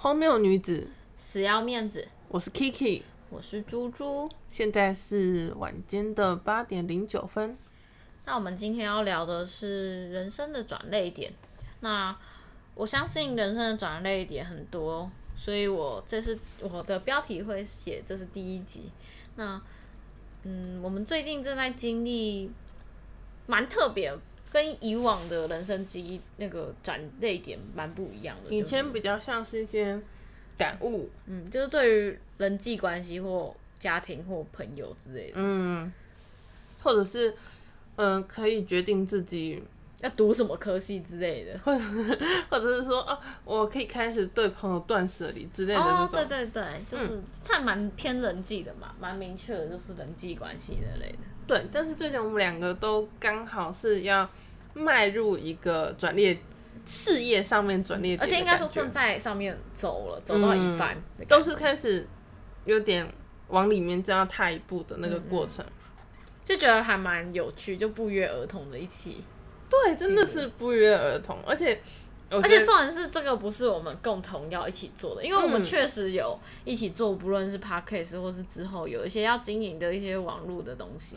荒谬女子，死要面子。我是 Kiki， 我是猪猪。现在是晚间的8点09分。那我们今天要聊的是人生的转捩点。那我相信人生的转捩点很多，所以我的标题会写这是第一集。那我们最近正在经历蛮特别，跟以往的人生记忆那个转捩点蛮不一样的。以前比较像是一些感悟，就是对于人际关系或家庭或朋友之类的，或者是可以决定自己要读什么科系之类的，或者是说我可以开始对朋友断舍离之类的那种。对，就是算蛮偏人际的嘛，蛮明确的，就是人际关系那类的。对，但是最近我们两个都刚好是要迈入一个转捩事业上面转捩点，而且应该说正在上面走了，走到一半，都是开始有点往里面这样踏一步的那个过程，就觉得还蛮有趣，就不约而同的一起。对，真的是不约而同，而且重点是这个不是我们共同要一起做的，因为我们确实有一起做，不论是 podcast 或是之后有一些要经营的一些网络的东西，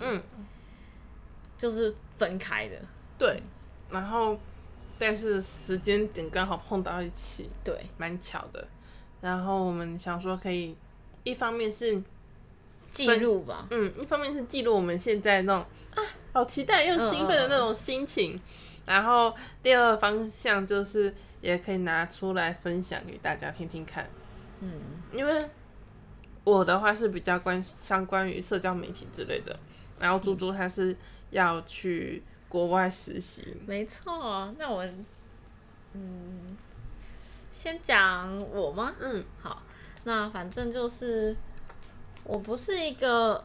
就是分开的。对，然后但是时间点刚好碰到一起，对，蛮巧的。然后我们想说可以，一方面是记录吧，一方面是记录我们现在那种好期待又兴奋的那种心情，然后第二方向就是也可以拿出来分享给大家听听看，因为我的话是比较相关于社交媒体之类的，然后猪猪他是要去国外实习，没错。那我先讲我吗？好，那反正就是我不是一个。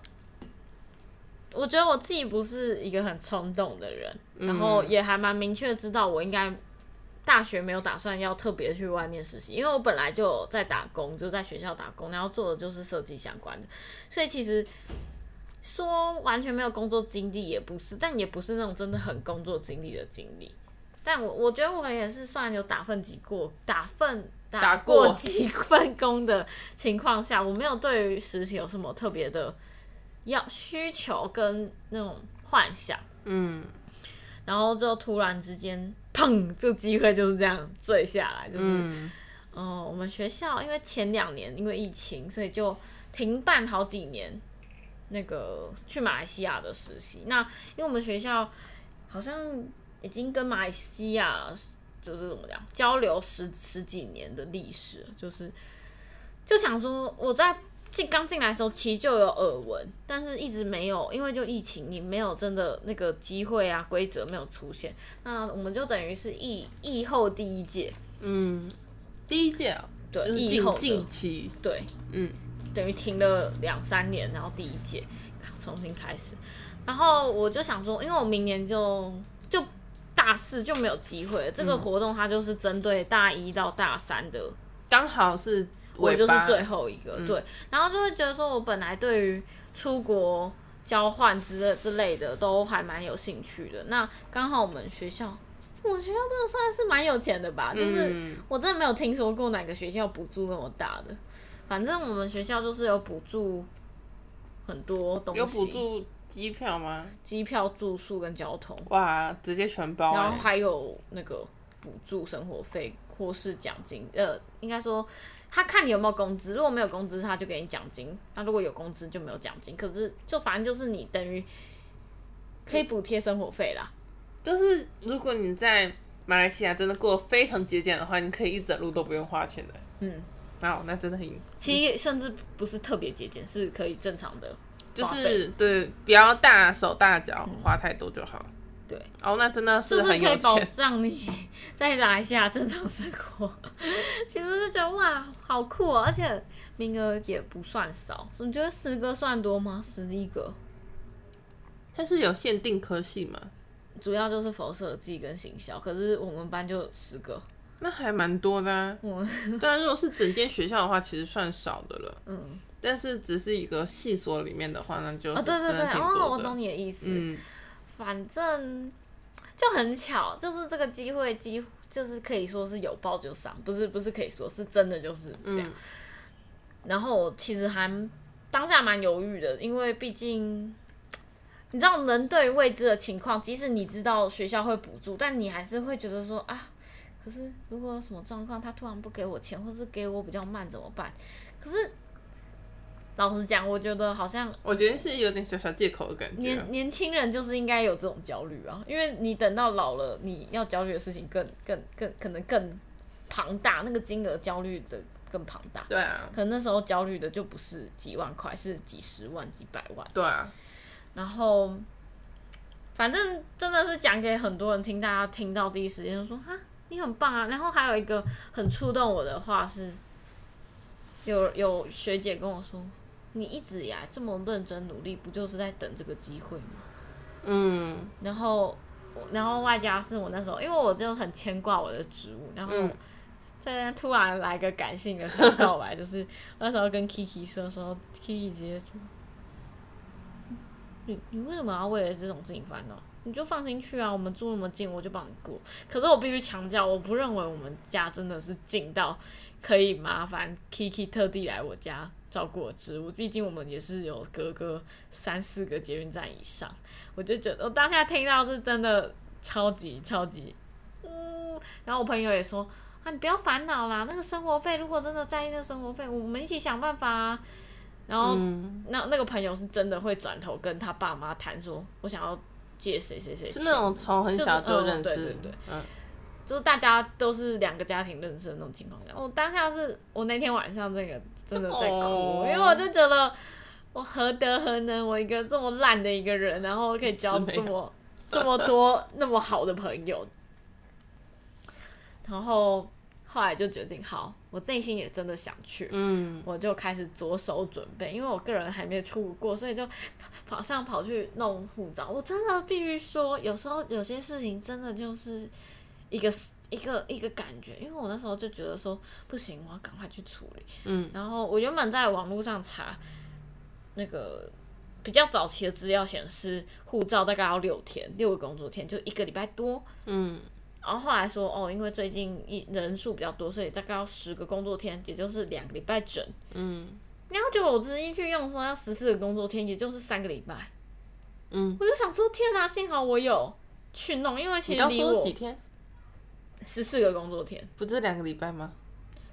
我觉得我自己不是一个很冲动的人，然后也还蛮明确知道我应该大学没有打算要特别去外面实习，因为我本来就有在打工，就在学校打工，然后做的就是设计相关的，所以其实说完全没有工作经历也不是，但也不是那种真的很工作经历的经历。但我觉得我也是算有打过几份工的情况下，我没有对于实习有什么特别的需求跟那种幻想，然后就突然之间砰，这机会就是这样坠下来，就是我们学校因为前2年因为疫情，所以就停办好几年那个去马来西亚的实习。那因为我们学校好像已经跟马来西亚就是怎么讲交流十几年的历史，就想说我在刚进来的时候其实就有耳闻，但是一直没有，因为就疫情你没有真的那个机会啊，规则没有出现。那我们就等于是疫后第一届，第一届啊，对，就是疫后近期，对，等于停了2-3年，然后第一届重新开始。然后我就想说，因为我明年就大4就没有机会了，这个活动它就是针对大1到大3的，刚好是。我就是最后一个，对，然后就会觉得说我本来对于出国交换之类的都还蛮有兴趣的。那刚好我们学校真的算是蛮有钱的吧，就是我真的没有听说过哪个学校补助那么大的，反正我们学校就是有补助很多东西，有补助机票吗？机票、住宿跟交通，哇，直接全包，然后还有那个补助生活费。或是奖金，应该说他看你有没有工资，如果没有工资他就给你奖金，那如果有工资就没有奖金，可是就反正就是你等于可以补贴生活费啦，就是如果你在马来西亚真的过得非常节俭的话，你可以一整路都不用花钱的，那真的很，其实甚至不是特别节俭，是可以正常的，就是对，不要大手大脚，花太多就好了。对，那真的是很有钱，就是可以保障你在马来西亚正常生活。其实就觉得哇，好酷而且名额也不算少。你觉得10个算多吗？11个？它是有限定科系吗？主要就是佛设计跟行销，可是我们班就10个，那还蛮多的啊。对啊，如果是整间学校的话，其实算少的了。但是只是一个系所里面的话，那就是真的挺多的。对，我懂你的意思。反正就很巧，就是这个机会就是可以说是有报就上，不是可以说是真的就是这样。然后其实还当下蛮犹豫的，因为毕竟你知道人对未知的情况，即使你知道学校会补助，但你还是会觉得说啊，可是如果有什么状况他突然不给我钱，或是给我比较慢怎么办？可是老实讲，我觉得好像我觉得是有点小小借口的感觉、啊。年轻人就是应该有这种焦虑啊，因为你等到老了，你要焦虑的事情更可能更庞大，那个金额焦虑的更庞大。对啊，可能那时候焦虑的就不是几万块，是几十万、几百万。对啊，然后反正真的是讲给很多人听，大家听到第一时间就说哈，你很棒啊。然后还有一个很触动我的话是，有学姐跟我说。你一直以来这么认真努力，不就是在等这个机会吗？嗯，然后外加是我那时候，因为我就很牵挂我的职务，然后再突然来个感性的小告白，就是那时候跟 Kiki 说的时候 ，Kiki 直接说：“你为什么要为了这种事情烦恼？你就放心去啊，我们住那么近，我就帮你过。”可是我必须强调，我不认为我们家真的是近到可以麻烦 Kiki 特地来我家。照顾我职务，毕竟我们也是有隔个3-4个捷运站以上，我就觉得我当下听到是真的超级，然后我朋友也说啊，你不要烦恼啦，那个生活费如果真的在意那个生活费，我们一起想办法啊。然后、那个朋友是真的会转头跟他爸妈谈说，我想要借谁谁谁，是那种从很小就认识，就是对，就是大家都是两个家庭认识的那种情况下，我当下是我那天晚上这个真的在哭，因为我就觉得我何德何能，我一个这么烂的一个人，然后我可以交这么多那么好的朋友，然后后来就决定好，我内心也真的想去，我就开始着手准备，因为我个人还没出过，所以就马上跑去弄护照。我真的必须说，有时候有些事情真的就是。一个感觉，因为我那时候就觉得说不行，我要赶快去处理。然后我原本在网络上查，那个比较早期的资料显示，护照大概要6天，6个工作天，就1个礼拜多。然后后来说哦，因为最近人数比较多，所以大概要10个工作天，也就是2个礼拜整。然后结果我直接去用说要14个工作天，也就是3个礼拜。我就想说天啊，幸好我有去弄，因为其实离我几天。14个工作天，不是2个礼拜吗？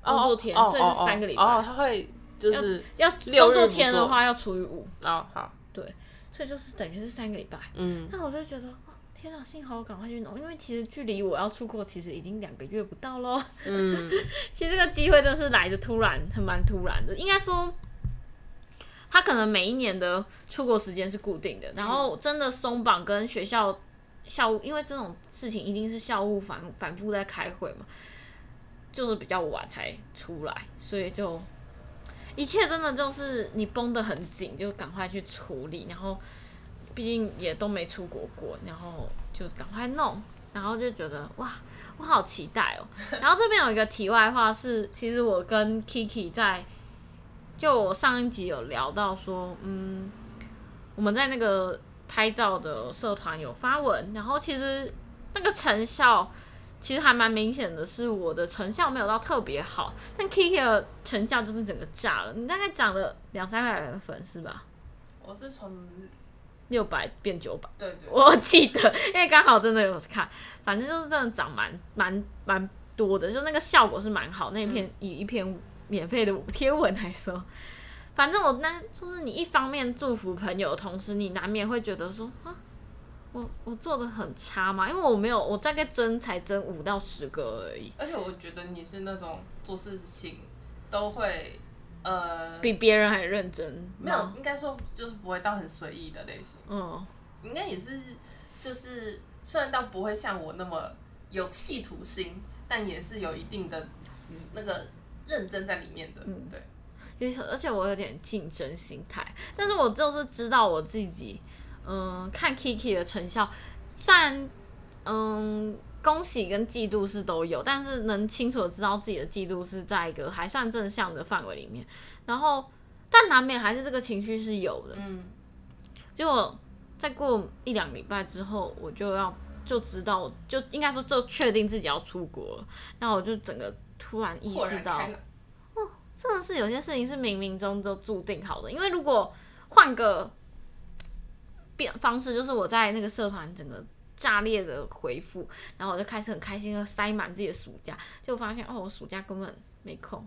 工作天，所以是3个礼拜。他会就是要工作天的话要除以5。好。对，所以就是等于是3个礼拜。那我就觉得，哦，天啊，幸好我赶快去弄，因为其实距离我要出国其实已经2个月不到咯。其实这个机会真是来的突然，蛮突然的。应该说，他可能每一年的出国时间是固定的，然后真的松绑跟学校。因为这种事情一定是校务反复在开会嘛，就是比较晚才出来，所以就一切真的就是你绷得很紧，就赶快去处理，然后毕竟也都没出国过，然后就赶快弄，然后就觉得哇，我好期待哦。然后这边有一个题外话是，其实我跟 Kiki 就我上一集有聊到说，我们在那个。拍照的社团有发文，然后其实那个成效其实还蛮明显的，是我的成效没有到特别好，但 Kiki 的成效就是整个炸了。你大概涨了200-300个粉是吧？我是从600变900，对，我记得，因为刚好真的有看，反正就是真的涨蛮多的，就那个效果是蛮好。那一篇、以一篇免费的贴文来说。反正我就是你一方面祝福朋友的同时，你难免会觉得说啊，我做的很差嘛，因为我没有，我大概才争5到10个而已。而且我觉得你是那种做事情都会比别人还认真，没有，应该说就是不会到很随意的类型。应该也是就是虽然到不会像我那么有企图心，但也是有一定的那个认真在里面的，对。而且我有点竞争心态，但是我就是知道我自己，看 Kiki 的成效，虽然恭喜跟嫉妒是都有，但是能清楚的知道自己的嫉妒是在一个还算正向的范围里面，然后但难免还是这个情绪是有的。结果再过1-2个礼拜之后，我就要就知道，就应该说就确定自己要出国了。那我就整个突然意识到，哦，真的是有些事情是冥冥中都注定好的。因为如果换个方式，就是我在那个社团整个炸裂的回复，然后我就开始很开心的塞满自己的暑假，就发现哦，我暑假根本没空。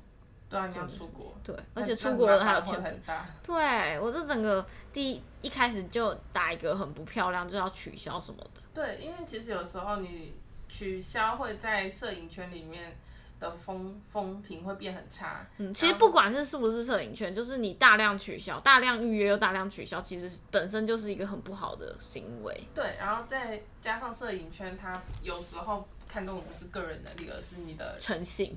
对啊，你要出国。对，而且出国还有钱很大。对，我这整个一开始就打一个很不漂亮，就要取消什么的。对，因为其实有时候你取消会在摄影圈里面的风评会变很差。嗯，其实不管是不是摄影圈，就是你大量取消、大量预约又大量取消，其实本身就是一个很不好的行为。对，然后再加上摄影圈，它有时候看重的不是个人能力，而是你的诚信。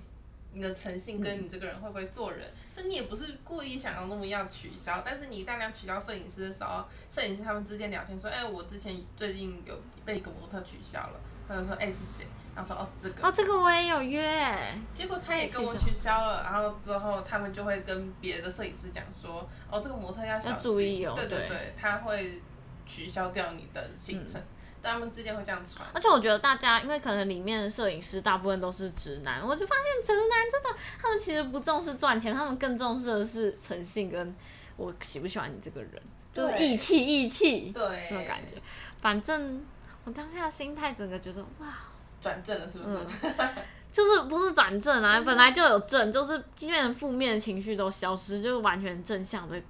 你的诚信跟你这个人会不会做人，就你也不是故意想要那么要取消，但是你大量取消摄影师的时候，摄影师他们之间聊天说，哎、欸，我之前最近有被一个模特取消了，他就说，哎、欸、是谁？然后说，哦是这个。哦，这个我也有约。结果他也跟我取消了，然后之后他们就会跟别的摄影师讲说，哦这个模特要小心，要注意哦，对对对，他会取消掉你的行程。嗯，他们之间会这样传，而且我觉得大家因为可能里面的摄影师大部分都是直男，我就发现直男真的他们其实不重视赚钱，他们更重视的是诚信跟我喜不喜欢你这个人，就是义气，对，那种感觉。反正我当下的心态整个觉得哇，转正了是不是？嗯，就是不是转正啊，就是，本来就有正，就是即便负面的情绪都消失，就是完全正向的。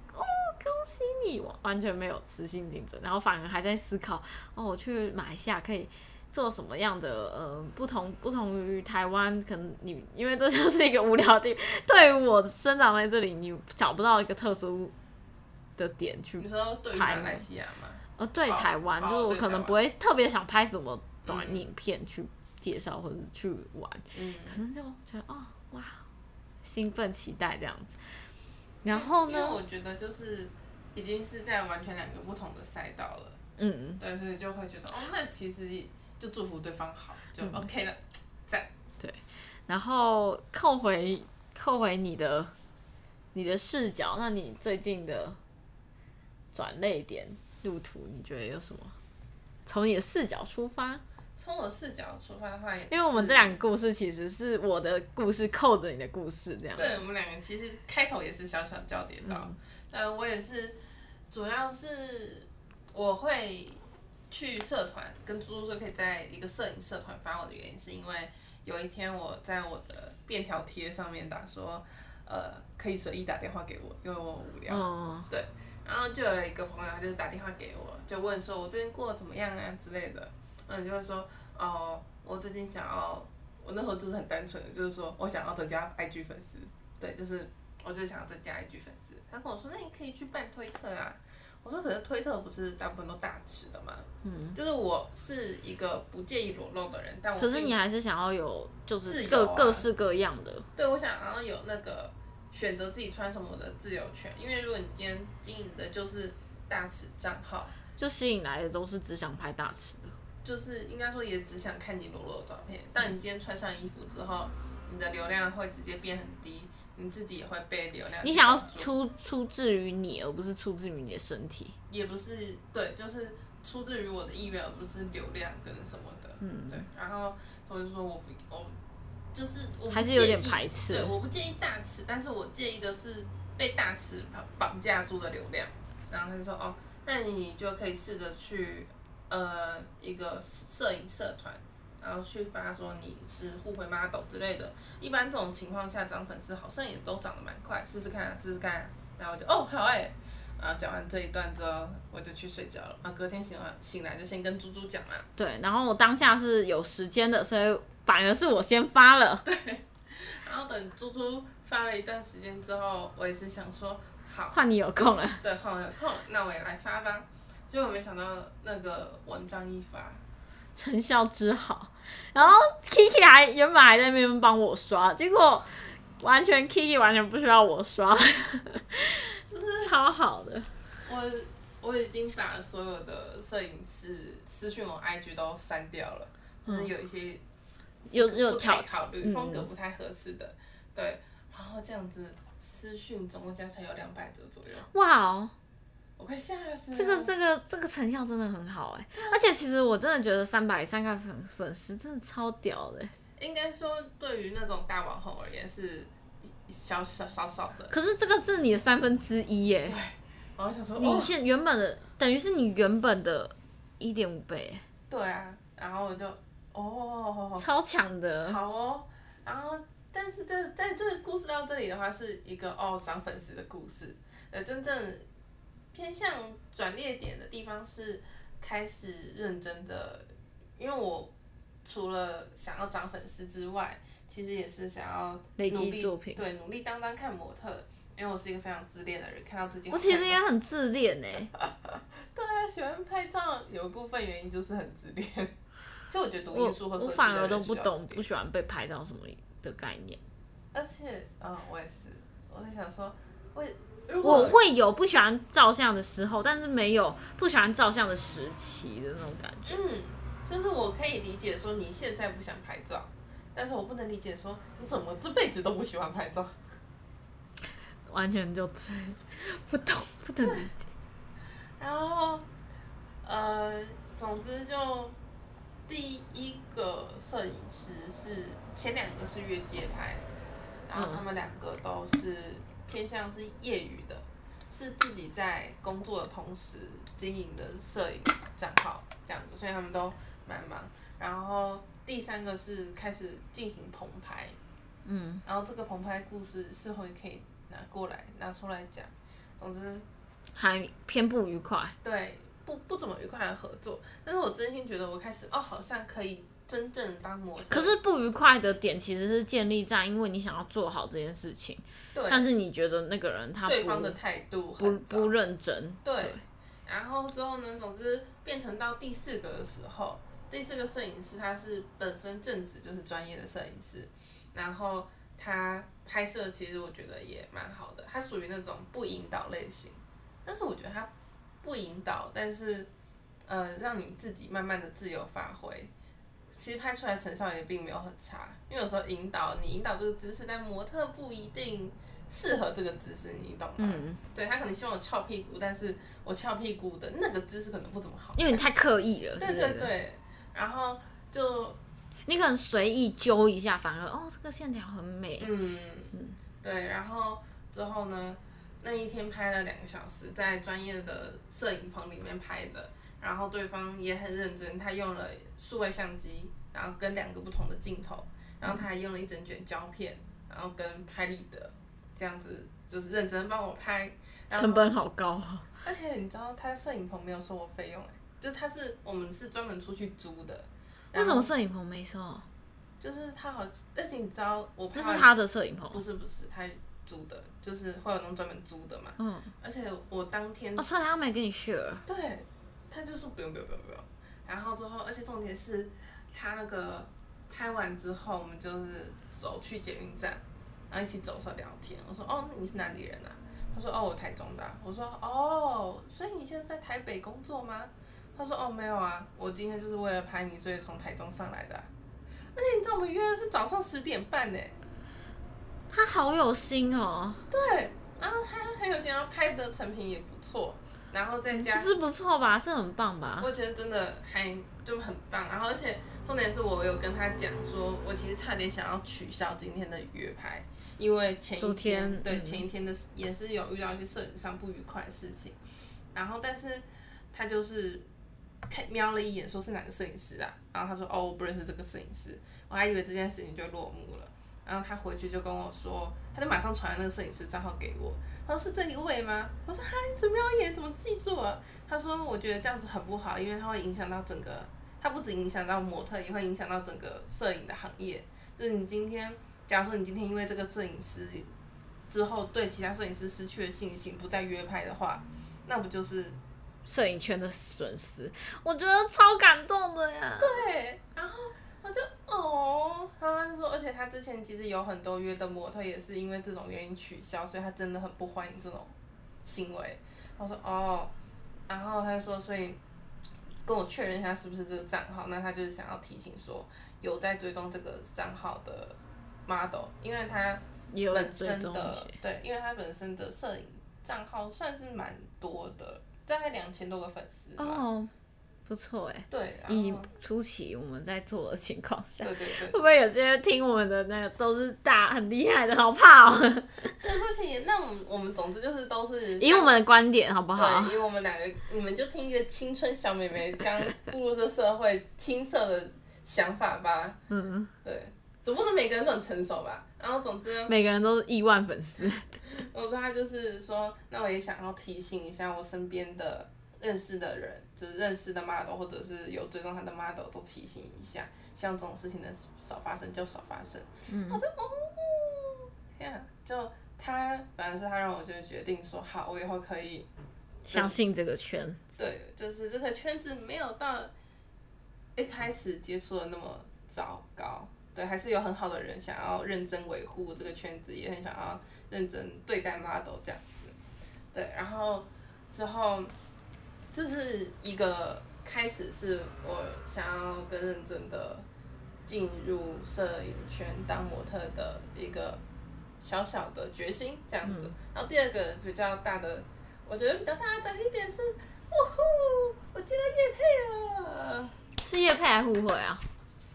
恭喜你，我完全没有雌性竞争，然后反而还在思考哦，我去马来西亚可以做什么样的不同于台湾，可能你因为这就是一个无聊的地方，对于我生长在这里，你找不到一个特殊的点去拍。你说对于马来西亚吗？对台湾，就是我可能不会特别想拍什么短影片去介绍或者去玩，可是就觉得哦哇，兴奋期待这样子。然后呢？因为我觉得就是已经是在完全两个不同的赛道了，嗯，对，所以就会觉得哦，那其实就祝福对方好，就 OK 了，赞。对，然后扣回你的视角，那你最近的转捩点路途，你觉得有什么？从你的视角出发。从我视角出发的话，因为我们这两个故事其实是我的故事扣着你的故事这样。对，我们两个其实开头也是小小交叠到，但我也是主要是我会去社团跟猪猪说可以在一个摄影社团发我的原因，是因为有一天我在我的便条贴上面打说，可以随意打电话给我，因为我很无聊。哦，对，然后就有一个朋友他就打电话给我，就问说我最近过得怎么样啊之类的。嗯，就会说哦，我最近想要，我那时候就是很单纯的，就是说我想要增加 IG 粉丝，对，就是我就想要增加 IG 粉丝。他跟我说，那你可以去办推特啊。我说，可是推特不是大部分都大尺的嘛，嗯，就是我是一个不介意裸露的人，但我可是你还是想要有就是各式各样的。对，我想要有那个选择自己穿什么的自由权，因为如果你今天经营的就是大尺账号，就吸引来的都是只想拍大尺的。就是应该说也只想看你裸露的照片，但你今天穿上衣服之后，你的流量会直接变很低，你自己也会被流量。你想要出自于你，而不是出自于你的身体。也不是，对，就是出自于我的意愿，而不是流量跟什么的。嗯，对。然后我就说我还是有点排斥。对，我不介意大尺，但是我介意的是被大尺绑架住的流量。然后他就说哦，那你就可以试着去。一个摄影社团，然后去发说你是互惠 model 之类的，一般这种情况下涨粉丝好像也都涨得蛮快，试试看啊，然后我就哦好欸，然后讲完这一段之后我就去睡觉了，然后隔天醒来就先跟猪猪讲嘛。对，然后我当下是有时间的，所以反而是我先发了。对，然后等猪猪发了一段时间之后，我也是想说好，换你有空了。对，换我有空了，那我也来发吧。结果没想到那个文章一发，成效之好，然后 Kiki 还原本还在那边帮我刷，结果Kiki 完全不需要我刷，就是超好的。我已经把所有的摄影师私讯我 IG 都删掉了，就是有一些有考虑风格不太合适的，对，然后这样子私讯总共加起来有200则左右。哇哦！我快吓死了！这个成效真的很好哎、欸，而且其实我真的觉得330K粉丝真的超屌的、欸。应该说，对于那种大网红而言是少的。可是这个是你的1/3耶、欸。对，我还想说，你原本的、哦、等于是你原本的1.5倍、欸。对啊，然后我就哦，超强的。好哦，然后但是这个故事到这里的话是一个哦涨粉丝的故事，真正。偏向转捩点的地方是开始认真的，因为我除了想要涨粉丝之外，其实也是想要累积作品，对，努力当看模特，因为我是一个非常自恋的人，看到自己我其实也很自恋哎、欸，对啊，喜欢拍照有一部分原因就是很自恋，所以我觉得读艺术或设计的人需要自恋，我反而都不懂不喜欢被拍照什么的概念，而且我也是，我在想说我会有不喜欢照相的时候，但是没有不喜欢照相的时期的那种感觉。嗯，就是我可以理解说你现在不想拍照，但是我不能理解说你怎么这辈子都不喜欢拍照，完全就不懂，不能理解。然后，总之就第一个摄影师是前两个是越界拍，然后他们两个都是。偏向是业余的，是自己在工作的同时经营的摄影账号这样子，所以他们都蛮忙。然后第三个是开始进行棚拍，嗯，然后这个棚拍故事事后也可以拿出来讲。总之还偏不愉快，对，不怎么愉快的合作。但是我真心觉得我开始好像可以真正当模特。可是不愉快的点其实是建立在因为你想要做好这件事情，对，但是你觉得那个人他对方的态度不认真， 对。然后之后呢，总之变成到第四个的时候，第四个摄影师他是本身正职就是专业的摄影师，然后他拍摄其实我觉得也蛮好的，他属于那种不引导类型，但是我觉得他不引导，但是让你自己慢慢的自由发挥。其实拍出来成效也并没有很差，因为有时候你引导这个姿势，但模特不一定适合这个姿势，你懂吗？嗯，对，他可能希望我翘屁股，但是我翘屁股的那个姿势可能不怎么好，因为你太刻意了。对，然后就你可能随意揪一下，反而这个线条很美。嗯，对，然后之后呢，那一天拍了2个小时，在专业的摄影棚里面拍的。然后对方也很认真，他用了数位相机，然后跟2个不同的镜头，然后他还用了一整卷胶片，然后跟拍立得，这样子就是认真帮我拍。成本好高啊！而且你知道他摄影棚没有收我费用，就我们是专门出去租的。为什么摄影棚没收？就是他好，但是你知道我拍那是他的摄影棚，不是他租的，就是会有那种专门租的嘛。嗯。而且我当天所以他没跟你 share。对。他就说不用，然后之后，而且重点是，他那个拍完之后，我们就是走去捷运站，然后一起走的时候聊天。我说你是哪里人啊？他说我台中的啊。我说所以你现在在台北工作吗？他说没有啊，我今天就是为了拍你，所以从台中上来的啊。而且你知道我们约的是早上10:30欸。他好有心哦。对，然后他很有心，然后拍的成品也不错。然后再加是不错吧，是很棒吧？我觉得真的还就很棒。然后而且重点是我有跟他讲说，我其实差点想要取消今天的约拍，因为前一天的也是有遇到一些摄影上不愉快的事情。然后但是他就是瞄了一眼，说是哪个摄影师啊？然后他说我不认识这个摄影师，我还以为这件事情就落幕了。然后他回去就跟我说，他就马上传那个摄影师账号给我。他说是这一位吗？我说怎么样演？怎么记住啊？他说我觉得这样子很不好，因为它会影响到整个，它不只影响到模特，也会影响到整个摄影的行业。就是你今天，假如说你今天因为这个摄影师之后对其他摄影师失去了信心，不再约拍的话，那不就是摄影圈的损失？我觉得超感动的呀。对，然后。我就他就说，而且他之前其实有很多约的模特也是因为这种原因取消，所以他真的很不欢迎这种行为。我说然后他就说，所以跟我确认一下是不是这个账号，那他就是想要提醒说有在追踪这个账号的 model， 因为他本身的摄影账号算是蛮多的，大概2000多个粉丝吧。哦，不错哎。对，以初期我们在做的情况下，对对对，会不会有些人听我们的那个都是很厉害的，好怕哦。对不起，那我们总之就是都是以我们的观点，好不好？对，以我们两个，你们就听一个青春小妹妹刚步入这社会青涩的想法吧。嗯，对，总不能每个人都很成熟吧。然后总之，每个人都是亿万粉丝。总之，他就是说，那我也想要提醒一下我身边的认识的人，就是认识的 model 或者是有追踪他的 model 都提醒一下，像这种事情能少发生就少发生。嗯，我就天啊！就他反正是他让我就决定说，好，我以后可以相信这个圈。对，就是这个圈子没有到一开始接触的那么糟糕。对，还是有很好的人想要认真维护这个圈子，也很想要认真对待 model 这样子。对，然后之后这是一个开始，是我想要更认真的进入摄影圈当模特的一个小小的决心这样子。然后第二个比较大的，我觉得比较大的转捩点是，呼，我接到业配了。是业配还是互惠啊？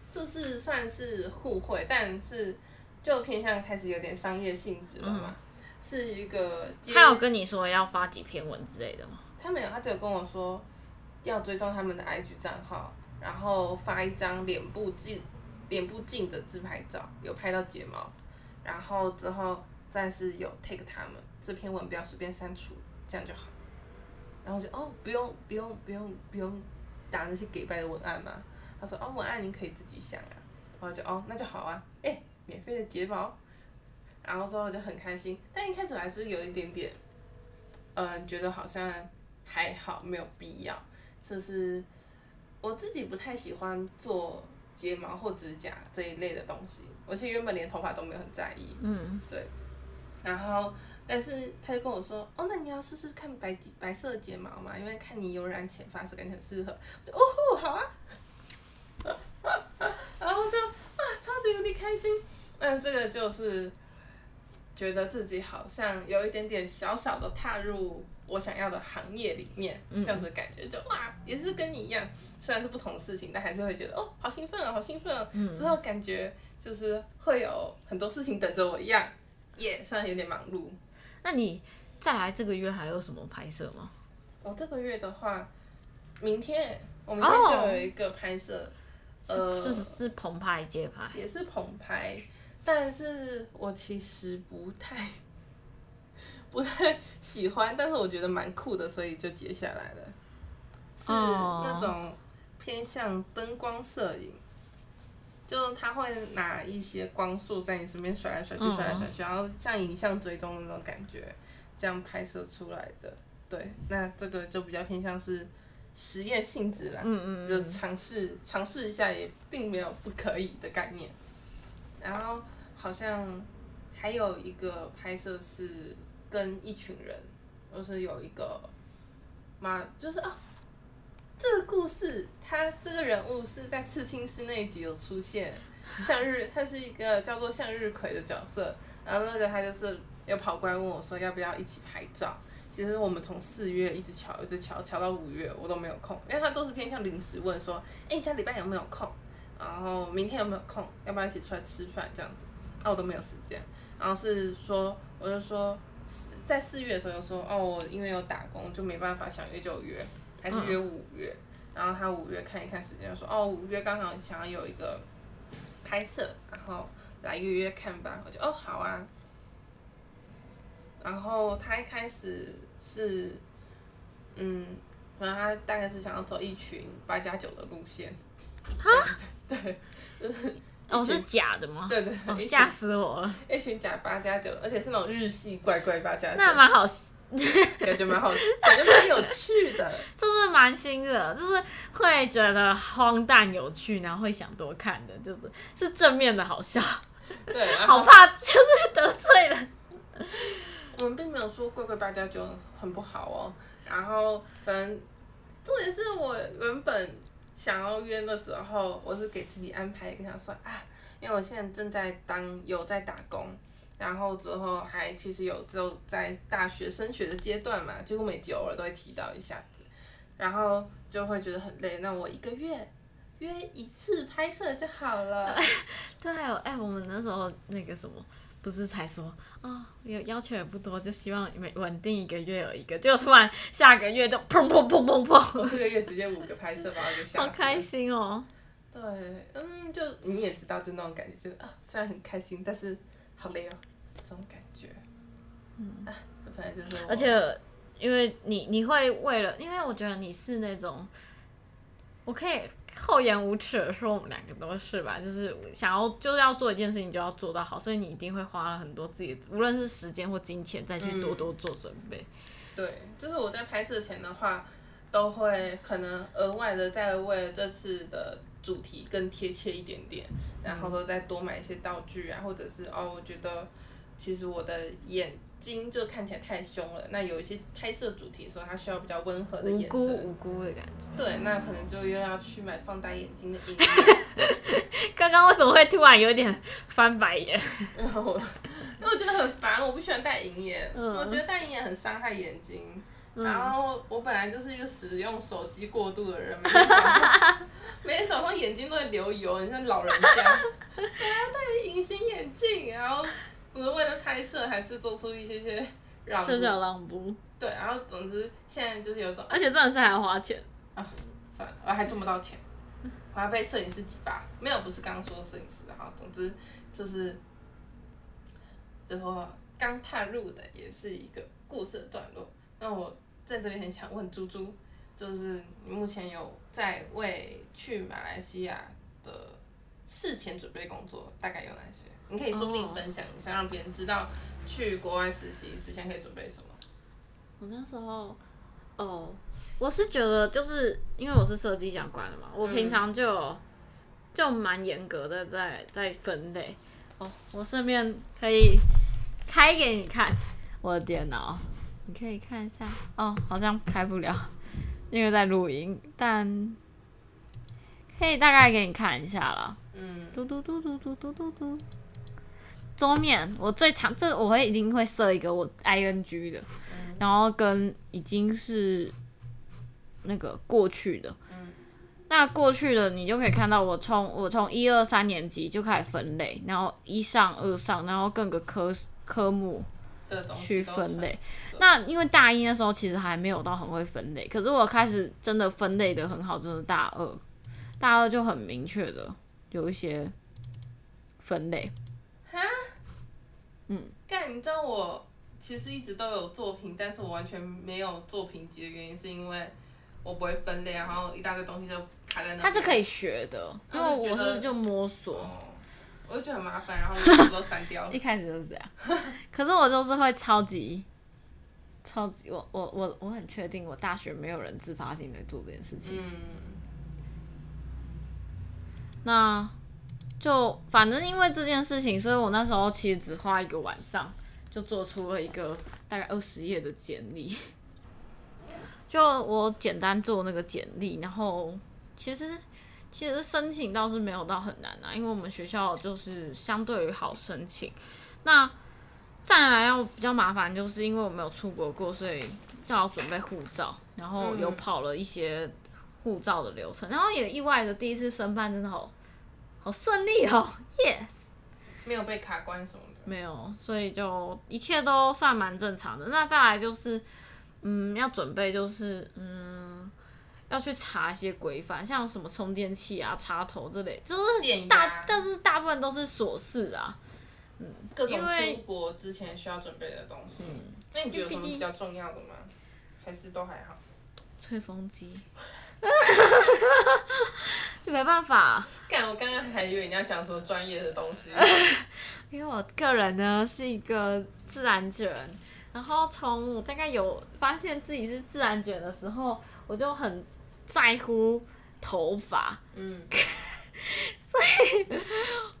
这是算是互惠，但是就偏向开始有点商业性质了嘛。是一个他有跟你说要发几篇文之类的吗？他没有，他只有跟我说要追踪他们的 IG 账号，然后发一张脸部近的自拍照，有拍到睫毛，然后之后再是有 tag 他们，这篇文不要随便删除，这样就好。然后就不用打那些给白的文案嘛。他说：“哦，文案你可以自己想啊。”然后就哦，那就好啊，哎，免费的睫毛。然后之后就很开心，但一开始我还是有一点点，觉得好像还好，没有必要。就是我自己不太喜欢做睫毛或指甲这一类的东西，我其实原本连头发都没有很在意。嗯，对。然后，但是他就跟我说：“哦，那你要试试看白色的睫毛嘛，因为看你有染浅发色，感觉很适合。”我就哦吼，好啊。然后就啊，超级无敌开心。那这个就是觉得自己好像有一点点小小的踏入我想要的行业里面，这样的感觉就哇，也是跟你一样，虽然是不同的事情，但还是会觉得哦，好兴奋哦，好兴奋哦。之后感觉就是会有很多事情等着我一样，耶，虽然有点忙碌。那你再来这个月还有什么拍摄吗？我这个月的话，我明天就有一个拍摄。是棚拍街拍，也是棚拍，但是我其实不太喜欢，但是我觉得蛮酷的，所以就接下来了。是那种偏向灯光摄影，就他会拿一些光束在你身边甩来甩去，然后像影像追踪的那种感觉，这样拍摄出来的。对，那这个就比较偏向是实验性质啦，就尝试一下，也并没有不可以的概念。然后好像还有一个拍摄是跟一群人，就是有一个就是这个故事他这个人物是在刺青师那一集有出现，他是一个叫做向日葵的角色。然后那个他就是有跑过来问我说要不要一起拍照。其实我们从4月一直瞧到5月，我都没有空，因为他都是偏向临时问说，你下礼拜有没有空？然后明天有没有空？要不要一起出来吃饭这样子？我都没有时间。然后是说，我就说在4月的时候就说，我因为有打工就没办法想约就约，还是约5月。然后他5月看一看时间，说5月刚好想要有一个拍摄，然后来约约看吧。我就好啊。然后他一开始是，反正他大概是想要走一群8+9的路线，对，就是是假的吗？对对，吓死我了！一群假8+9，而且是那种日系怪怪8+9，那蛮好，感觉蛮有趣的，就是蛮新的，就是会觉得荒诞有趣，然后会想多看的，就是正面的好笑，对，好怕就是得罪人。我们并没有说贵8+9很不好哦，然后反正这也是我原本想要约的时候，我是给自己安排一个，想说因为我现在正在有在打工，然后之后还其实有只有在大学升学的阶段嘛，结果每集偶尔都会提到一下子，然后就会觉得很累。那我一个月约一次拍摄就好了。对，哎，我们那时候那个什么，不是才说啊，有要求也不多，就希望稳定一个月有一个，结果突然下个月就砰砰砰砰砰，我这个月直接5个拍摄吧，我就吓死了。好开心哦。对，嗯，就你也知道，就那种感觉，就是啊，虽然很开心，但是好累哦，这种感觉。嗯，反正就是。而且，因为你会为了，因为我觉得你是那种，我可以厚颜无耻的说，我们2个都是吧，就是想要就是要做一件事情就要做到好，所以你一定会花了很多自己的，无论是时间或金钱再去多做准备。对，就是我在拍摄前的话，都会可能额外的再为这次的主题更贴切一点点，然后再多买一些道具啊，或者是哦，我觉得其实我的眼睛就看起来太凶了，那有一些拍摄主题的时候，它需要比较温和的眼神，无辜的感觉。对，那可能就又要去买放大眼睛的阴影。刚刚为什么会突然有点翻白眼？然后我觉得很烦，我不喜欢戴隐眼，我觉得戴隐眼很伤害眼睛。然后我本来就是一个使用手机过度的人，每天早上眼睛都会流油，你像老人家，还要戴隐形眼镜，然后只是为了拍摄，还是做出一些小让步。对，然后总之现在就是有种，而且真的是还要花钱啊！算了，我还赚不到钱，我还被摄影师挤吧？没有，不是刚说摄影师哈。总之就是，最后刚踏入的也是一个故事的段落。那我在这里很想问猪猪，就是你目前有在为去马来西亚的事前准备工作，大概有哪些？你可以说不定分享一下，让别人知道去国外实习之前可以准备什么。我那时候，我是觉得就是因为我是设计相关的嘛，我平常就蛮严格的在分类。哦，我顺便可以开给你看我的电脑。你可以看一下哦，好像开不了，因为在录音，但可以大概给你看一下啦。嗯，嘟嘟嘟。桌面我最常我会一定会设一个我 ing 的，然后跟已经是那个过去的。那过去的你就可以看到我从1、2、3年级就开始分类，然后1上、2上，然后各个科目。去分类，那因为大一那时候其实还没有到很会分类，可是我开始真的分类的很好，真的大二就很明确的有一些分类。哈，干，你知道我其实一直都有作品，但是我完全没有作品集的原因是因为我不会分类，然后一大堆东西就卡在那。它是可以学的，因为我是就摸索。我就觉得很麻烦，然后我都删掉了。一开始就是这样，可是我就是会超级，我很确定，我大学没有人自发性的做这件事情。那就反正因为这件事情，所以我那时候其实只花一个晚上就做出了一个大概20页的简历。就我简单做那个简历，然后其实申请倒是没有到很难啊，因为我们学校就是相对于好申请。那再来要比较麻烦，就是因为我没有出国过，所以要准备护照，然后有跑了一些护照的流程，然后也意外的第一次申办真的好顺利哦 ，yes， 没有被卡关什么的，没有，所以就一切都算蛮正常的。那再来就是，要准备就是要去查一些规范，像什么充电器啊、插头之类，就是但是大部分都是琐事啊。各种出国之前需要准备的东西。那你觉得有什么比较重要的吗？还是都还好？吹风机。没办法啊。干，我刚刚还以为你要讲什么专业的东西。因为我个人呢是一个自然卷，然后从我大概有发现自己是自然卷的时候，我就很在乎头发，所以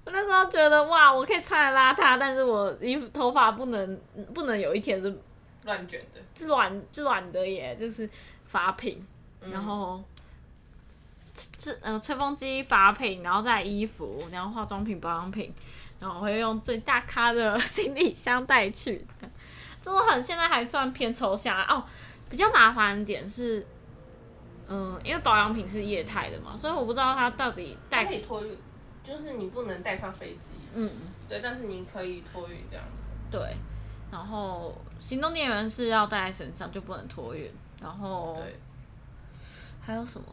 我那时候觉得哇，我可以穿得邋遢，但是我头发不能有一天是乱卷的，乱的耶，就是发品，然后吹风机发品，然后再衣服，然后化妆品、保养品，然后我会用最大咖的行李箱带去，就是很现在还算偏抽象哦。比较麻烦的点是，因为保养品是液态的嘛，所以我不知道它到底带可以托运，就是你不能带上飞机，对，但是你可以托运这样子，对。然后行动电源是要带在身上，就不能托运。然后对，还有什么？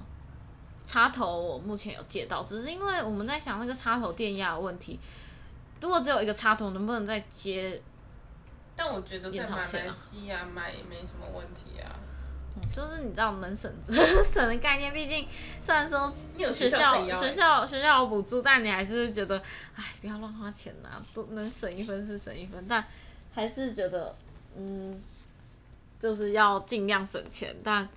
插头我目前有借到，只是因为我们在想那个插头电压的问题，如果只有一个插头，能不能再接？但我觉得对马来西亚买也没什么问题啊。就是你知道能省省的概念，毕竟虽然说你有学校有补助，但你还是觉得，哎，不要乱花钱啦，都能省一分是省一分，但还是觉得，就是要尽量省钱，但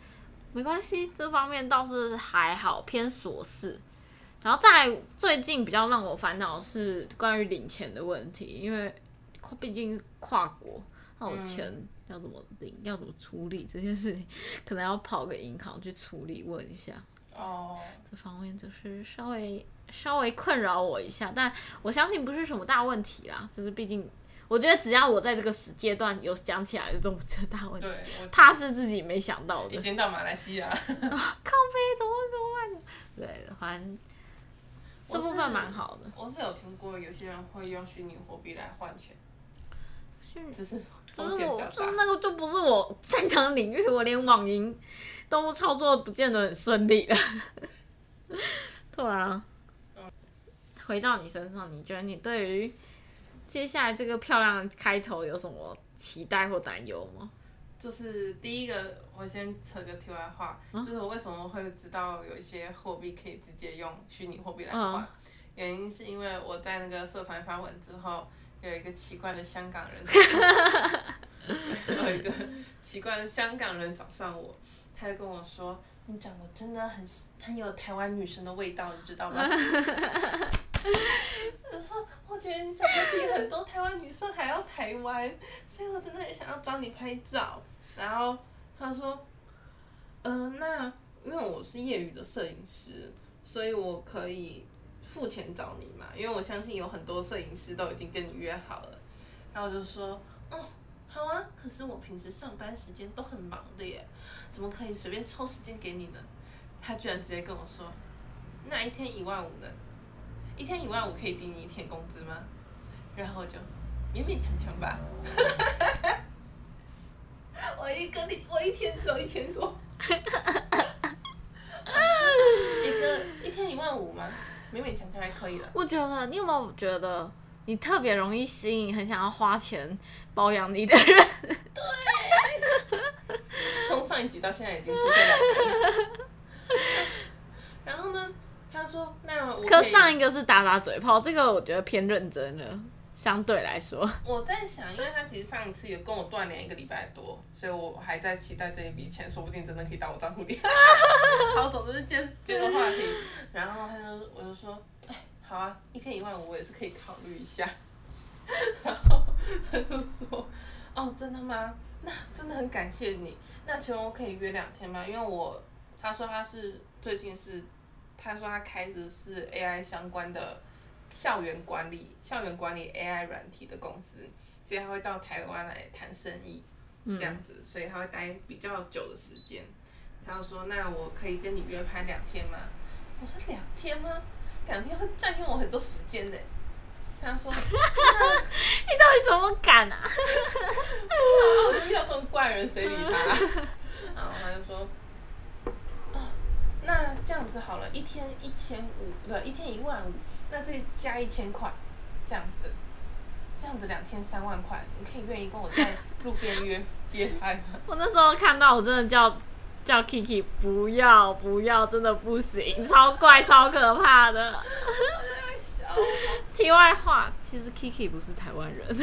没关系，这方面倒是还好，偏琐事。然后再来最近比较让我烦恼的是关于领钱的问题，因为毕竟跨国，那我钱要怎么领、要怎么处理这件事情，可能要跑个银行去处理问一下。哦，这方面就是稍微困扰我一下，但我相信不是什么大问题啦，就是毕竟。我觉得只要我在这个阶段有想起来，就不是大问题。怕是自己没想到的。已经到马来西亚，靠北怎么办？对，反正这部分蛮好的。我是有听过有些人会用虚拟货币来换钱，只是风险比较大。就是那个就不是我擅长的领域，我连网银都操作不见得很顺利了。对啊，回到你身上，你觉得你对于？接下来这个漂亮的开头有什么期待或担忧吗？就是第一个，我先扯个题外话，就是我为什么会知道有一些货币可以直接用虚拟货币来换，原因是因为我在那个社团发文之后，有一个奇怪的香港人，有一个奇怪的香港人找上我，他就跟我说：“你长得真的很有台湾女生的味道，你知道吗？”我觉得你长得比很多台湾女生还要台湾，所以我真的很想要找你拍照。然后他说，那因为我是业余的摄影师，所以我可以付钱找你嘛，因为我相信有很多摄影师都已经跟你约好了。然后我就说，哦，好啊，可是我平时上班时间都很忙的耶，怎么可以随便抽时间给你呢？他居然直接跟我说，那一天15000呢？一天15000可以抵你一天工资吗？然后就勉勉强强吧。我一天只有1000多。一天15000吗？勉勉强强还可以了。我觉得你有没有觉得你特别容易吸引很想要花钱包养你的人？对。从上一集到现在已经出现了。然后呢？他说：“那我可上一个是打打嘴炮，这个我觉得偏认真了，相对来说。”我在想，因为他其实上一次有跟我断联1个礼拜多，所以我还在期待这一笔钱，说不定真的可以到我账户里。好，总之接着话题，然后我就说：“哎，好啊，一天15000，我也是可以考虑一下。”然后他就说：“哦，真的吗？那真的很感谢你。那请问我可以约2天吗？因为他说他是最近是。”他说他开的是 AI 相关的校园管理 AI 软体的公司，所以他会到台湾来谈生意，这样子，所以他会待比较久的时间。他说：“那我可以跟你约拍2天吗？”我说：“2天吗？2天会占用我很多时间呢。”他说：“你到底怎么敢啊？”我就遇到这种怪人，谁理他？然后他就说。那这样子好了，1天1500，一天15000，那再加1000块，这样子2天30000块，你可以愿意跟我在路边约街拍吗？我那时候看到，我真的叫 Kiki， 不要，真的不行，超怪超可怕的。题外话，其实 Kiki 不是台湾人，他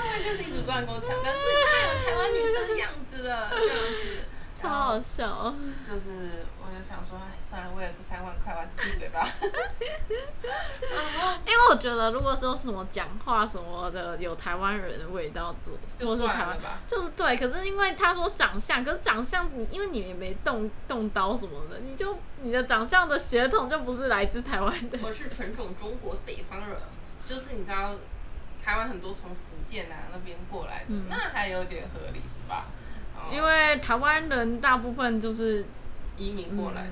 会就是一直不断跟我抢，但是他有台湾女生的样子了，这样子。超好笑、就是我就想说，算了，为了这30000块，我还是闭嘴吧。因为我觉得，如果说什么讲话什么的，有台湾人的味道，就算了吧。就是对，可是因为他说长相，可是长相你因为你也没动刀什么的，你的长相的血统就不是来自台湾的。我是纯种中国北方人，就是你知道台湾很多从福建啊那边过来的，那还有点合理是吧？因为台湾人大部分就是移民过来的，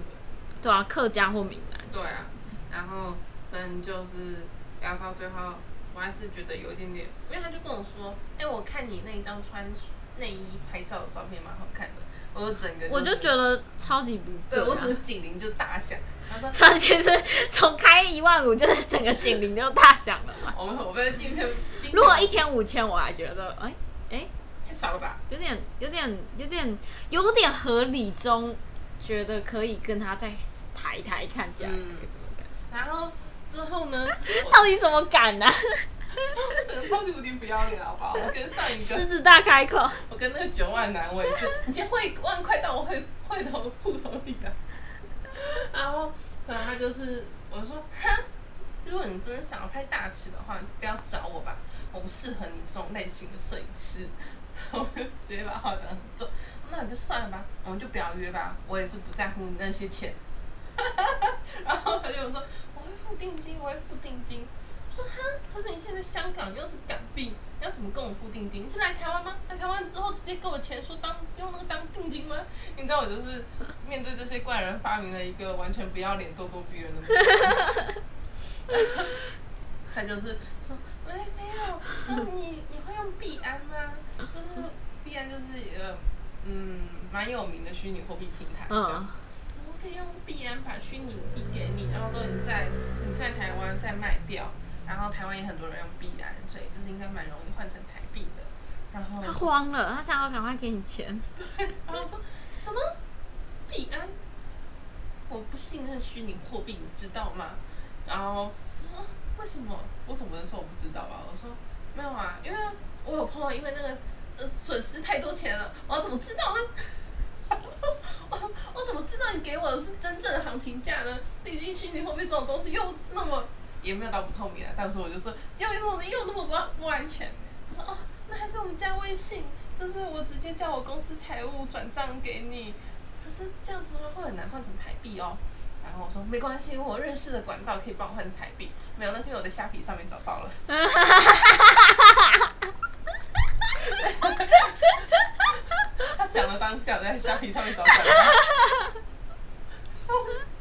对啊，客家或闽南，对啊，然后嗯，就是聊到最后，我还是觉得有一点点，因为他就跟我说，哎、欸，我看你那一张穿内衣拍照的照片蛮好看的，我整个、就是、我就觉得超级不对、啊，对我整个警铃就大响。穿其实从开15000，就是整个警铃就大响了嘛。我被镜片，如果1天5000，我还觉得哎，太少了吧？有点合理中，觉得可以跟他再抬一抬看价格、然后之后呢？到底怎么敢呢、啊？整个超级无敌不要脸，好不好？我跟上一个狮子大开口，我跟那个9万男，我也是，你先汇10000块到我汇到户头里啊。然后，他就是我说，哈，如果你真的想要拍大尺的话，你不要找我吧，我不适合你这种类型的摄影师。我就直接把话讲很重，那你就算了吧，我们就不要约吧，我也是不在乎你那些钱。然后他就说，我会付定金，我会付定金。我说哈，可是你现在香港又是港币，你要怎么跟我付定金？你是来台湾吗？来台湾之后直接给我钱说用那个当定金吗？你知道我就是面对这些怪人发明了一个完全不要脸咄咄逼人的模式。他就是说，喂，没有，那你会用币安吗？就是币安就是一个蛮有名的虚拟货币平台这样子。我可以用币安把虚拟币给你，然后都你在台湾再卖掉。然后台湾也很多人用币安，所以就是应该蛮容易换成台币的。然后他慌了，他想要赶快给你钱。对，然后说什么币安？我不信任虚拟货币，你知道吗？然后说为什么？我总不能说我不知道吧？我说没有啊，因为我有朋友因为那个损失太多钱了，我怎么知道呢？我怎么知道你给我的是真正的行情价呢？毕竟虚拟货币这种东西又那么。也没有到不透明啊，当时我就说，又那么不安全。他说哦，那还是我们加微信，就是我直接叫我公司财务转账给你。可是这样子会很难换成台币哦。然后我说没关系，我认识的管道可以帮我换成台币。没有，那是因为我在虾皮上面找到了。他讲了当下在虾皮上面找到了。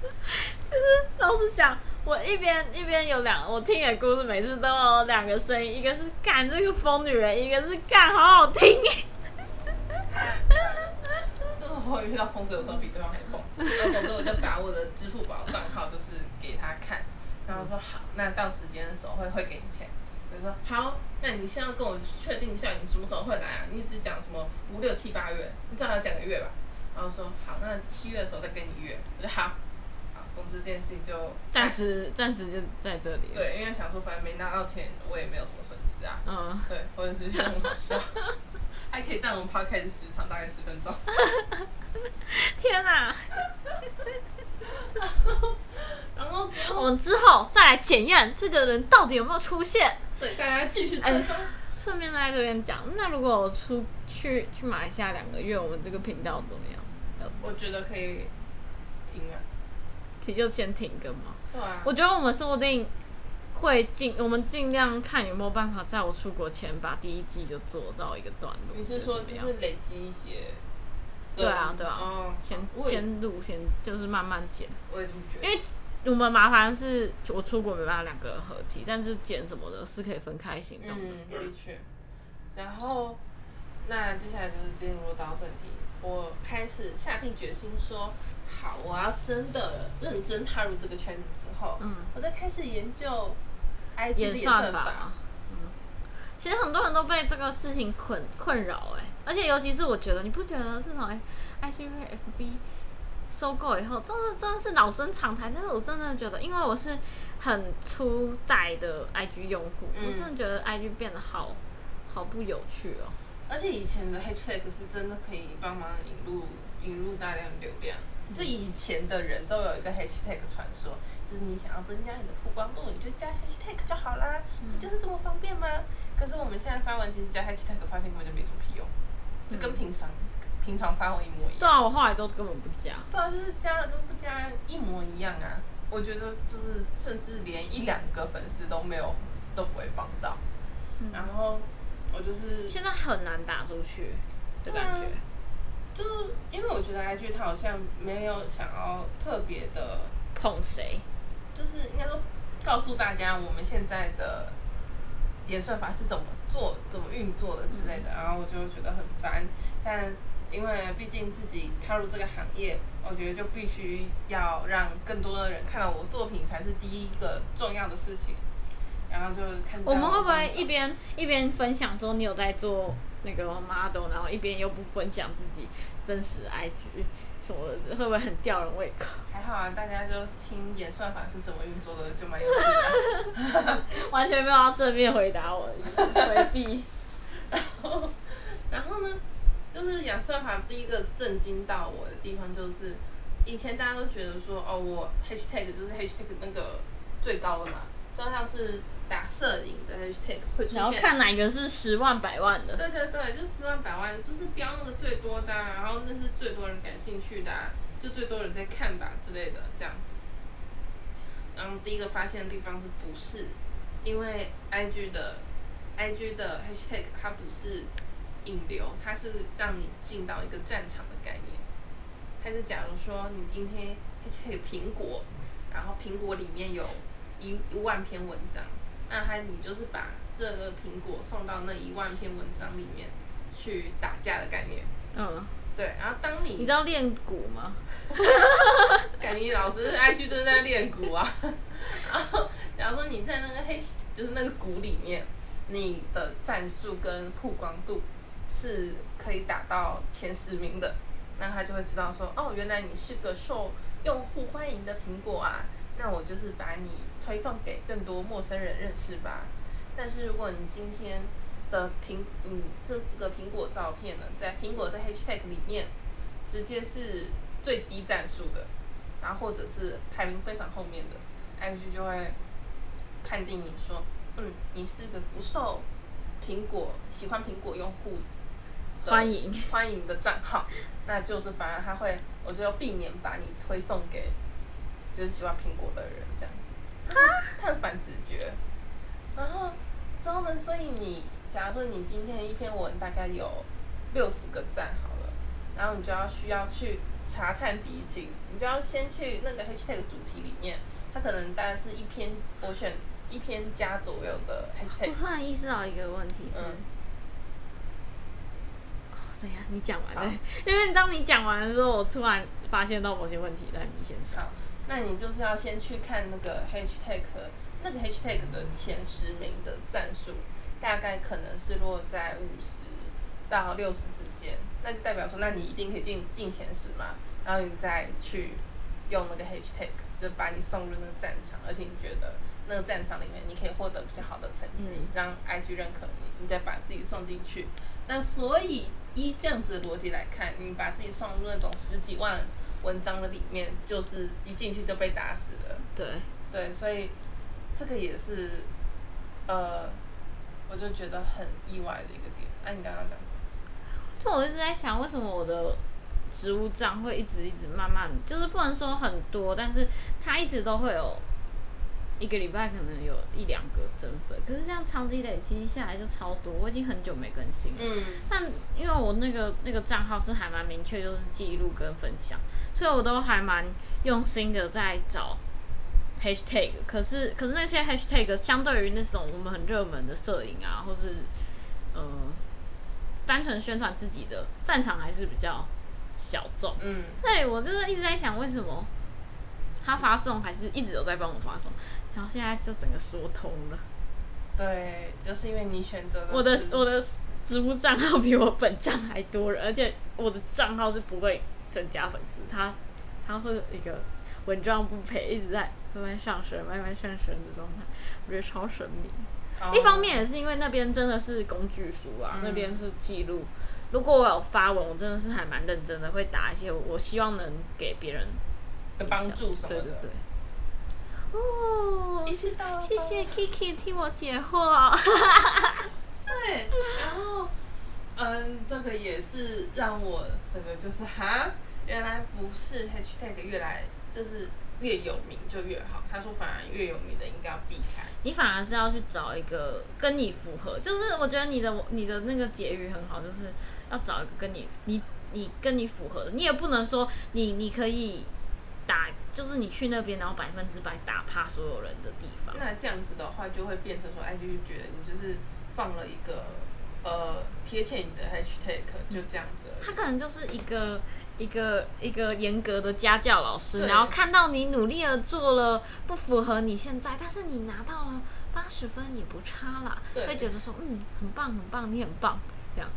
就是老实讲。我一边有我听你的故事，每次都有两个声音，一个是干这个疯女人，一个是干好好听。就是我会遇到疯子，有时候比对方还疯。那总之我就把我的支付宝账号就是给他看，然后说好，那到时间的时候会给你钱。我就说好，那你现在跟我确定一下你什么时候会来啊？你只讲什么5、6、7、8月，你至少要讲个月吧。然后说好，那7月的时候再跟你约。我就好。总之，这件事情就暂时就在这里了。对，因为想说，反正没拿到钱，我也没有什么损失啊。嗯，对，或者是就很好笑，还可以占我们 podcast 时长大概10分钟。天哪！然后我们之后再来检验这个人到底有没有出现。对，大家继续追踪。顺便在这边讲，那如果我出去马来西亚2个月，我们这个频道怎么样？我觉得可以停啊。就先停更嘛。对啊。我觉得我们说不定会我们尽量看有没有办法，在我出国前把第1季就做到一个段落。你是说就是累积一些？对啊。哦、先录，先就是慢慢剪。我也这么觉得。因为我们麻烦是我出国没办法2个合体，但是剪什么的是可以分开行动的。嗯，的确。然后，那接下来就是进入到正题。我开始下定决心说，好，我要真的认真踏入这个圈子之后，我再开始研究 IG 的演算法。其实很多人都被这个事情困扰哎，而且尤其是我觉得，你不觉得自从 IG 被 FB 收购以后，真的是老生常谈。但是我真的觉得，因为我是很初代的 IG 用户，我真的觉得 IG 变得好不有趣哦。而且以前的 hashtag 是真的可以帮忙引入大量流量，就以前的人都有一个 hashtag 传说，就是你想要增加你的曝光度，你就加 hashtag 就好啦，不就是这么方便吗？可是我们现在发文，其实加 hashtag 发现根本就没什么屁用，就跟平常发文一模一样。对啊，我后来都根本不加。对啊，就是加了跟不加一模一样啊！我觉得就是甚至连1、2个粉丝都没有都不会帮到。然后我就是现在很难打出去的感觉，就因为我觉得 IG 他好像没有想要特别的捧谁，就是应该说告诉大家我们现在的演算法是怎么做、怎么运作的之类的，然后我就觉得很烦。但因为毕竟自己踏入这个行业，我觉得就必须要让更多的人看到我作品才是第一个重要的事情。然后就开始我们会不会一边分享说你有在做那个 model， 然后一边又不分享自己真实 IG 什么的，会不会很吊人胃口？还好啊，大家就听演算法是怎么运作的，就蛮有趣的。完全没有要正面回答我的意思，回避。然后呢，就是演算法第一个震惊到我的地方，就是以前大家都觉得说，哦，我 hashtag 就是 hashtag 那个最高的嘛，就像是打摄影的 hashtag 会出现，然后看哪个是10万、100万的。对对对，就10万、100万，就是标那个最多的、啊，然后那是最多人感兴趣的、啊，就最多人在看吧之类的这样子。然后第一个发现的地方是不是？因为 IG 的 hashtag 它不是引流，它是让你进到一个战场的概念。它是假如说你今天 hashtag 苹果，然后苹果里面有1万篇文章，那你就是把这个苹果送到那1万篇文章里面去打架的概念。嗯，对。然后当你知道练鼓吗？感觉老师 IG 就是在练鼓啊。然后假如说你在那个就是那个鼓里面，你的战术跟曝光度是可以打到前10名的，那他就会知道说，哦，原来你是个受用户欢迎的苹果啊。那我就是把你推送给更多陌生人认识吧。但是如果你今天的这个苹果照片呢，在苹果在 hashtag 里面直接是最低赞数的，然后或者是排名非常后面的， IG 就会判定你说，你是个不受喜欢苹果用户的欢迎的账号，那就是反而我就要避免把你推送给就是喜欢苹果的人这样子，探反直觉。然后之后呢，所以你假如说你今天一篇文大概有60个赞好了，然后你就需要去查探敌情，你就要先去那个 hashtag 主题里面，它可能大概是我选1篇加左右的 hashtag。我突然意识到一个问题是，对呀，你讲完了，因为当你讲完的时候，我突然发现到某些问题，但你先讲。那你就是要先去看那个 hashtag 的前10名的赞数，大概可能是落在50到60之间，那就代表说，那你一定可以进前10嘛。然后你再去用那个 hashtag， 就把你送入那个战场，而且你觉得那个战场里面你可以获得比较好的成绩，让 IG 认可你，你再把自己送进去。那所以依这样子的逻辑来看，你把自己送入那种10几万。文章的里面，就是一进去就被打死了。对，所以这个也是，我就觉得很意外的一个点。哎，你刚刚讲什么？就我一直在想，为什么我的植物账会一直慢慢，就是不能说很多，但是它一直都会有一个礼拜可能有1、2个增粉，可是这样长期累积下来就超多。我已经很久没更新了，但因为我那个账号是还蛮明确，就是记录跟分享，所以我都还蛮用心的在找 hashtag。可是那些 hashtag 相对于那种我们很热门的摄影啊，或是单纯宣传自己的战场还是比较小众。所以我就是一直在想，为什么他发送还是一直有在帮我发送，然后现在就整个说通了。对，就是因为你选择的是我的植物账号比我本账还多人，而且我的账号是不会增加粉丝，它会有一个稳赚不赔，一直在慢慢上升的状态，我觉得超神秘。一方面也是因为那边真的是工具书啊，那边是记录。如果我有发文，我真的是还蛮认真的，会打一些我希望能给别人的帮助什么的。对。哦，谢谢 Kiki 替我解惑。对，然后，这个也是让我整个就是原来不是 hashtag 越来就是越有名就越好。他说反而越有名的应该要避开，你反而是要去找一个跟你符合，就是我觉得你的那个结语很好，就是要找一个跟你跟你符合的。你也不能说你可以打，就是你去那边然后100%打趴所有人的地方，那这样子的话就会变成说，哎，就觉得你就是放了一个贴切你的 hashtag 就这样子而已。他可能就是一个严格的家教老师，然后看到你努力的做了不符合你现在，但是你拿到了80分也不差啦，会觉得说很棒很棒，你很棒这样，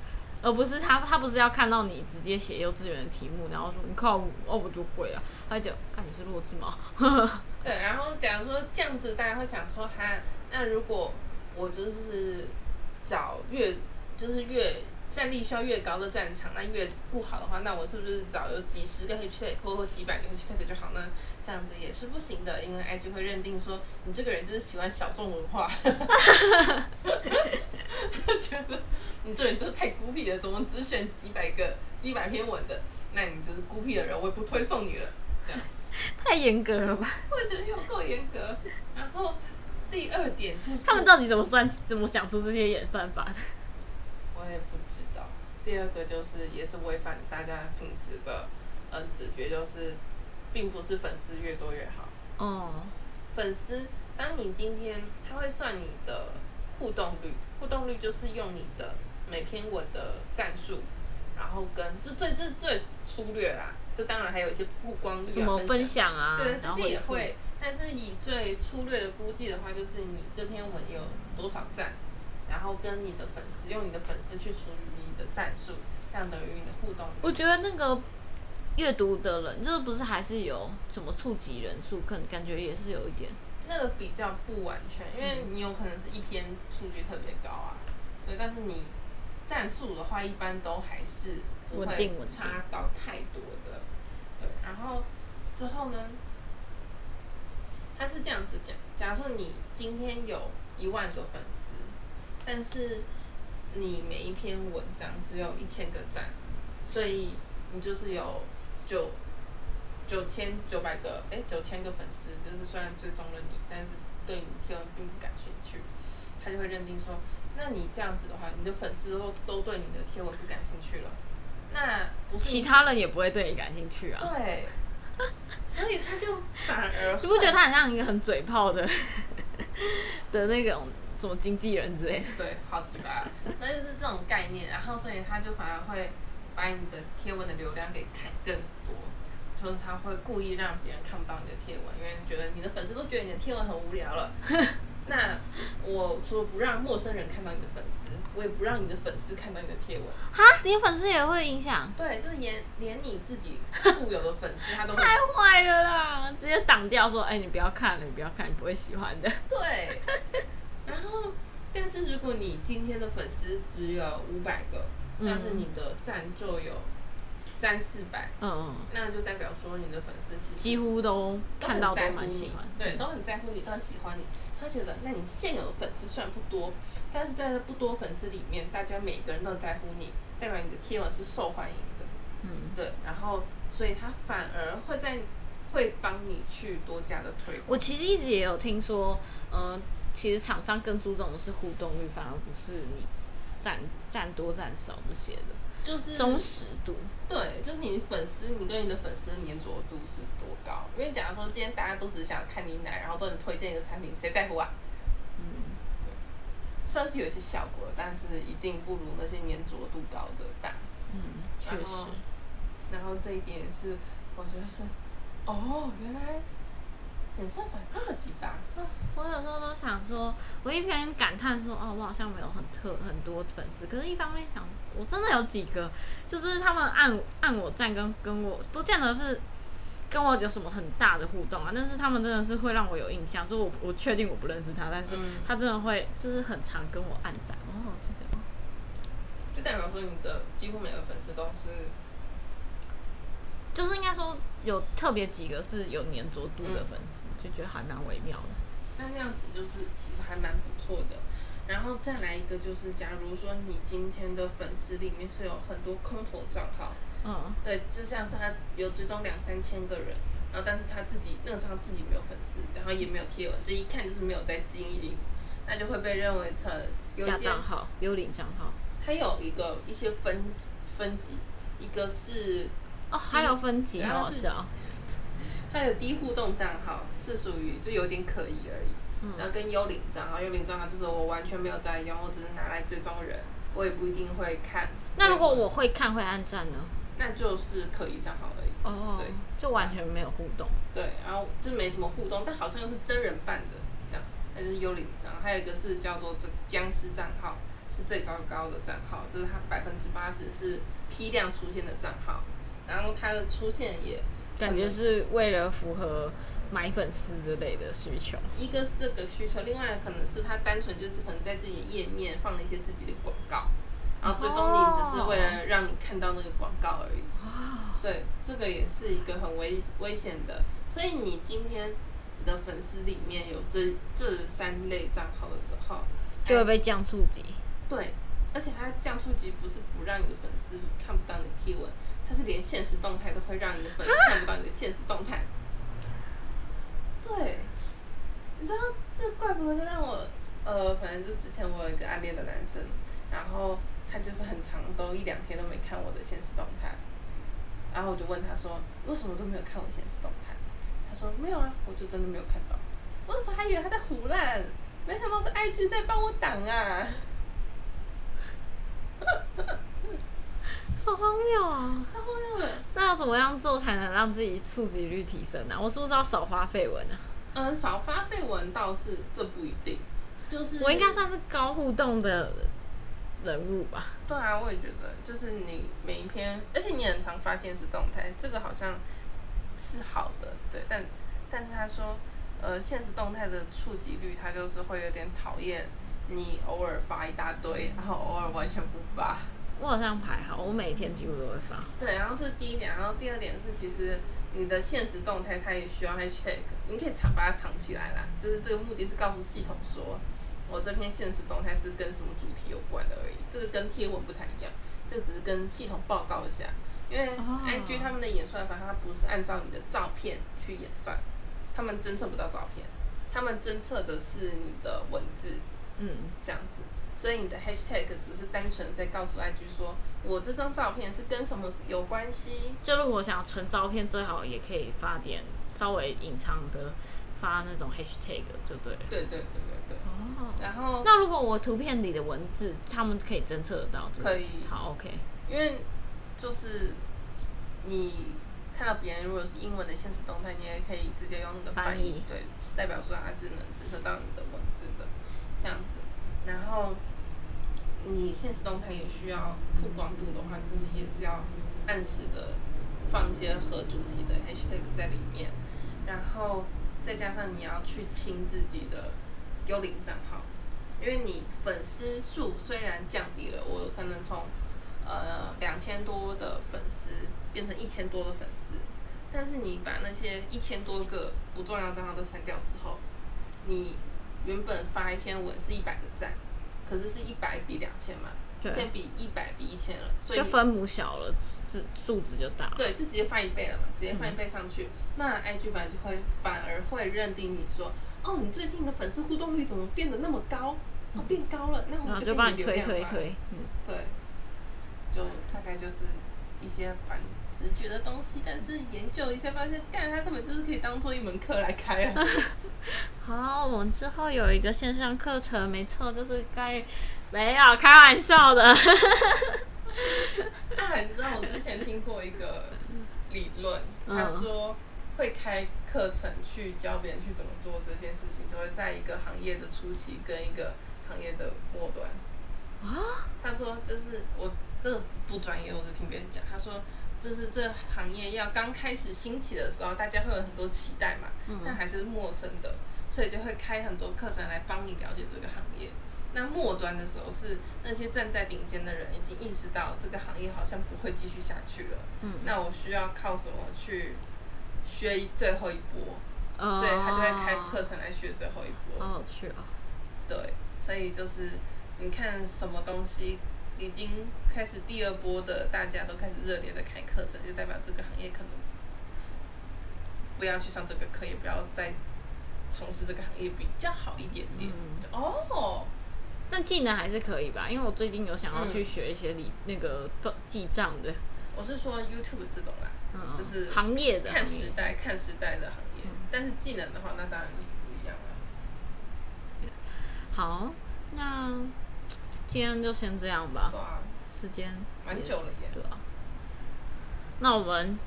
而不是他不是要看到你直接写幼稚园的题目，然后说你看我就会啊，他就看你是弱智猫。对，然后假如说这样子，大家会想说哈，那如果我就是找越战力需要越高的战场，那越不好的话，那我是不是找有几十个 hashtag 或几百个 hashtag 就好呢？这样子也是不行的，因为 IG 会认定说你这个人就是喜欢小众文化，觉得你这人就是太孤僻了，怎么只选几百篇文的？那你就是孤僻的人，我也不推送你了。这样子太严格了吧？我觉得有够严格。然后第二点就是他们到底怎么想出这些演算法的？我也不知道。第二个就是也是违反大家平时的直觉，就是并不是粉丝越多越好。粉丝，当你今天他会算你的互动率，互动率就是用你的每篇文的赞数，然后跟这最粗略啦，就当然还有一些不光什么分享啊，对，这些也会，但是以最粗略的估计的话，就是你这篇文有多少赞。然后跟你的粉丝，用你的粉丝去除以你的战术，这样等于你的互动。我觉得那个阅读的人，就是不是还是有什么触及人数，可能感觉也是有一点。那个比较不完全，因为你有可能是一篇数据特别高啊，对，但是你战术的话，一般都还是不会差到太多的。对，然后之后呢，他是这样子讲：，假如说你今天有10000个粉丝。但是你每一篇文章只有1000个赞，所以你就是有9,900个粉丝，就是虽然追踪了你，但是对你贴文并不感兴趣，他就会认定说，那你这样子的话，你的粉丝都对你的贴文不感兴趣了，那不是其他人也不会对你感兴趣啊。对，所以他就反而你不觉得他很像一个很嘴炮的那种？什么经纪人之类的，对，好几百啊，那就是这种概念。然后所以他就反而会把你的贴文的流量给砍更多，就是他会故意让别人看不到你的贴文，因为觉得你的粉丝都觉得你的贴文很无聊了。那我除了不让陌生人看到你的粉丝，我也不让你的粉丝看到你的贴文。哈，你的粉丝也会影响？对，就是连你自己固有的粉丝，他都会太坏了啦，直接挡掉说，哎，你不要看了，你不要看，你不会喜欢的。对。然后，但是如果你今天的粉丝只有500个，但是你的赞就有300-400，那就代表说你的粉丝其实几乎都看到都蛮喜欢，对，都很在乎你，都很喜欢你。他觉得，那你现有的粉丝虽然不多，但是在这不多粉丝里面，大家每个人都在乎你，代表你的贴文是受欢迎的，对。然后，所以他反而会帮你去多加的推广。我其实一直也有听说，其实厂商更注重的是互动率，反而不是你占多占少这些的，就是忠实度。对，就是你粉丝，你对你的粉丝粘着度是多高？因为假如说今天大家都只想看你奶，然后都能推荐一个产品，谁在乎啊？对，虽然是有一些效果，但是一定不如那些粘着度高的大。确实。然后这一点是，我觉得是，原来。演算法这么几吧，我有时候都想说，我一边感叹说，我好像没有很多粉丝，可是一方面想，我真的有几个，就是他们按我赞跟我不见得是跟我有什么很大的互动啊，但是他们真的是会让我有印象，就是我确定我不认识他，但是他真的会就是很常跟我按赞，就代表说你的几乎每个粉丝都是。就是应该说有特别几个是有粘着度的粉丝，就觉得还蛮微妙的。那这样子就是其实还蛮不错的。然后再来一个就是，假如说你今天的粉丝里面是有很多空头账号，对，就像是他有追踪2000-3000个人，然后但是他自己那个时候他自己没有粉丝，然后也没有贴文，就一看就是没有在经营，那就会被认为成有假账号、幽灵账号。它有一些分级，一个是哦，还有分级哦，是啊，它有低互动账号，是属于就有点可疑而已。然后跟幽灵账号，幽灵账号就是我完全没有在用，我只是拿来追踪人，我也不一定会看。那如果我会看会按赞呢？那就是可疑账号而已。哦，对，就完全没有互动。对，然后就没什么互动，但好像又是真人扮的这样，那是幽灵账。还有一个是叫做僵尸账号，是最糟糕的账号，就是它80%是批量出现的账号，然后它的出现也感觉是为了符合买粉丝之类的需求，一个是这个需求，另外可能是他单纯就是可能在自己的页面放了一些自己的广告，然后最终你只是为了让你看到那个广告而已。对，这个也是一个很危险的。所以你今天你的粉丝里面有这3类账号的时候，就会被降触及。对，而且它降触及不是不让你的粉丝看不到你的贴文，它是连限时动态都会让你的粉丝看不到你的限时动态。对，你知道这怪不得就让我反正就之前我有一个暗恋的男生，然后他就是很长都1-2天都没看我的限时动态，然后我就问他说为什么都没有看我限时动态，他说没有啊，我就真的没有看到。我那时候还以为他在胡乱，没想到是 IG 在帮我挡啊，好荒谬啊！超荒谬的。那要怎么样做才能让自己触及率提升啊？我是不是要少发绯闻啊？少发绯闻倒是这不一定，就是我应该算是高互动的人物吧。对啊，我也觉得，就是你每一篇，而且你很常发现是动态，这个好像是好的，对。但是他说，现实动态的触及率，他就是会有点讨厌你偶尔发一大堆，然后偶尔完全不发。我好像排好，我每天几乎都会发。对，然后这是第一点，然后第二点是，其实你的限时动态它也需要 hashtag， 你可以把它藏起来啦。就是这个目的是告诉系统说，我这篇限时动态是跟什么主题有关的而已。这个跟贴文不太一样，这个只是跟系统报告一下。因为 IG 他们的演算法，它不是按照你的照片去演算，他们侦测不到照片，他们侦测的是你的文字，这样子。所以你的 hashtag 只是单纯在告诉 IG 说，我这张照片是跟什么有关系。就如果想存照片，最好也可以发点稍微隐藏的，发那种 hashtag 就对了。对。哦。然后那如果我图片里的文字，他们可以侦测得到。可以。好 ，OK。因为就是你看到别人如果是英文的限时动态，你也可以直接用你的翻译，对，代表说它是能侦测到你的文字的，这样子。然后你限时动态也需要曝光度的话，自己也是要按时的放一些合主题的 hashtag 在里面，然后再加上你要去清自己的幽灵账号，因为你粉丝数虽然降低了，我可能从2000多的粉丝变成1000多的粉丝，但是你把那些1000多个不重要账号都删掉之后，你原本发一篇文是100个赞，可是是100比2000嘛，现在比100比1000了，所以就分母小了，数值就大了。对，就直接翻一倍了嘛，直接翻一倍上去。那 IG 反而会认定你说，哦，你最近的粉丝互动率怎么变得那么高？哦，变高了，那我们就帮你推。对，就大概就是一些反直觉的东西，但是研究一下发现，它根本就是可以当做一门课来开了。好，我们之后有一个线上课程，没错，就是关于没有开玩笑的。你知道我之前听过一个理论，他说会开课程去教别人去怎么做这件事情，就会在一个行业的初期跟一个行业的末端。啊？他说就是我这个不专业，我是听别人讲，他说，就是这行业要刚开始兴起的时候，大家会有很多期待嘛，但还是陌生的，所以就会开很多课程来帮你了解这个行业。那末端的时候是那些站在顶尖的人已经意识到这个行业好像不会继续下去了，那我需要靠什么去学最后一波，所以他就会开课程来学最后一波。好有趣啊！对，所以就是你看什么东西已经开始第二波的，大家都开始热烈的开课程，就代表这个行业可能不要去上这个课，也不要再从事这个行业比较好一点点。哦，但技能还是可以吧，因为我最近有想要去学一些那个记账的。我是说 YouTube 这种啦，就是行业的，看时代，看时代的行业。但是技能的话，那当然就是不一样了。好，那今天就先这样吧。对啊，时间蛮久了耶。对啊。那我们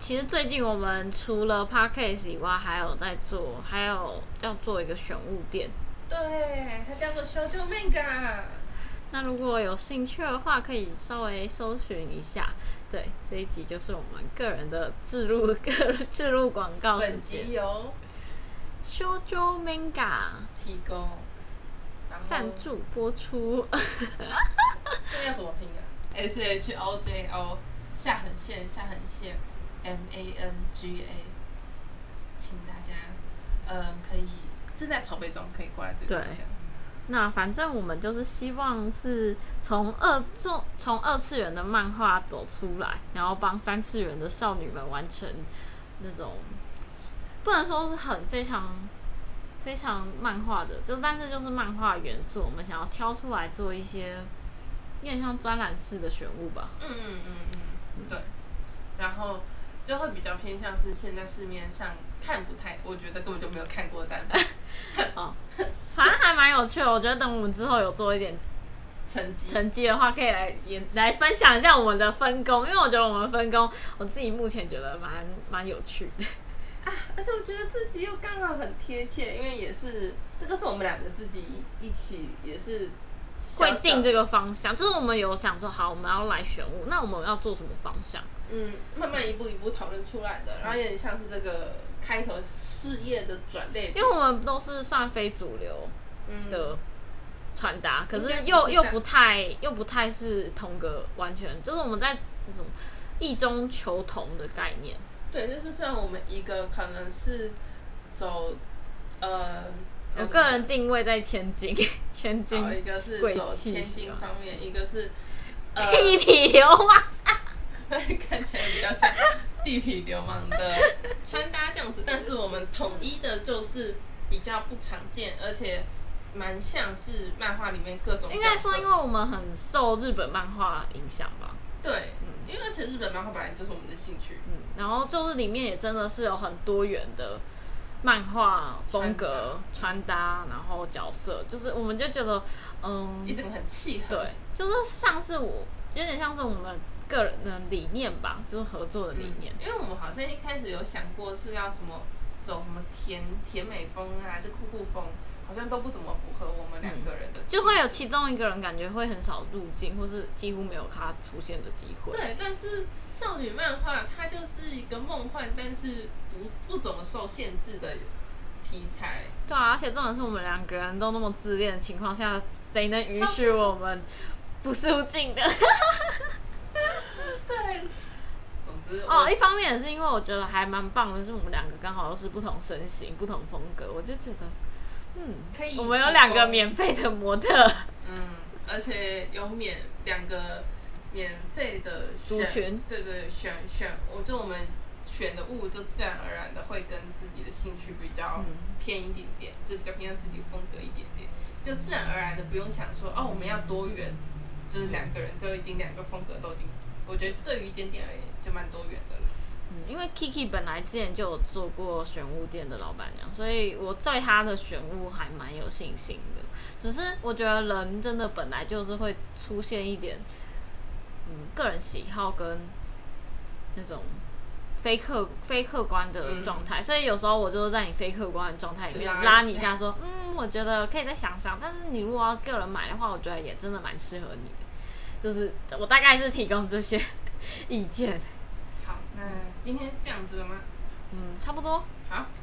其实最近我们除了 podcast 以外，还有要做一个选物店。对，它叫做 Shoujo Manga。那如果有兴趣的话，可以稍微搜寻一下。对，这一集就是我们个人的置入广告时间。本集由 Shoujo Manga 提供赞助播出。这要怎么拼啊 ？SHOJO 下横线 MANGA， 请大家可以正在筹备中，可以过来追踪一下。那反正我们就是希望是从二次元的漫画走出来，然后帮三次元的少女们完成那种不能说是很非常非常漫画的，但是就是漫画元素，我们想要挑出来做一些有点像专栏式的选物吧。对。然后就会比较偏向是现在市面上看不太，我觉得根本就没有看过的单品。哦，反正还蛮有趣的，我觉得等我们之后有做一点成绩的话，可以来分享一下我们的分工，因为我觉得我们分工，我自己目前觉得蛮有趣的啊，而且我觉得自己又刚好很贴切，因为也是这个是我们两个自己一起也是会定这个方向，就是我们有想说好，我们要来选物，那我们要做什么方向？慢慢一步一步讨论出来的，然后有点像是这个开头事业的转类，因为我们都是算非主流的传达，可是又不太是同个完全，就是我们在那种异中求同的概念。对，就是虽然我们一个可能是走我个人定位在千金，一个是走千金方面，一个是地痞流氓。看起来比较像地痞流氓的穿搭这样子，但是我们统一的就是比较不常见，而且蛮像是漫画里面各种角色。应该说，因为我们很受日本漫画影响吧。对，因为而且日本漫画本来就是我们的兴趣。然后就是里面也真的是有很多元的漫画风格、穿搭，然后角色，就是我们就觉得，一整个很契合。对，就是像是有点像是我们个人的理念吧，就是合作的理念。因为我们好像一开始有想过是要什么走什么甜美风啊，还是酷酷风，好像都不怎么符合我们两个人的。就会有其中一个人感觉会很少入镜，或是几乎没有他出现的机会。对，但是少女漫画它就是一个梦幻，但是不怎么受限制的题材。对啊，而且重点是我们两个人都那么自恋的情况下，谁能允许我们不入镜的？对，总之一方面也是因为我觉得还蛮棒的，是我们两个刚好都是不同身形、不同风格，我就觉得，可以，我们有两个免费的模特，而且有两个免费的族群，对，选，我们选的物就自然而然的会跟自己的兴趣比较偏一点点，就比较偏向自己风格一点点，就自然而然的不用想说我们要多远。就是两个人就已经两个风格都已经，我觉得对于间店而言就蛮多元的了。因为 Kiki 本来之前就有做过选物店的老板娘，所以我对她的选物还蛮有信心的。只是我觉得人真的本来就是会出现一点，个人喜好跟那种非客观的状态，所以有时候我就是在你非客观的状态里面拉你一下说，我觉得可以再想想，但是你如果要个人买的话，我觉得也真的蛮适合你的。就是我大概是提供这些意见。好，那今天这样子了吗？差不多。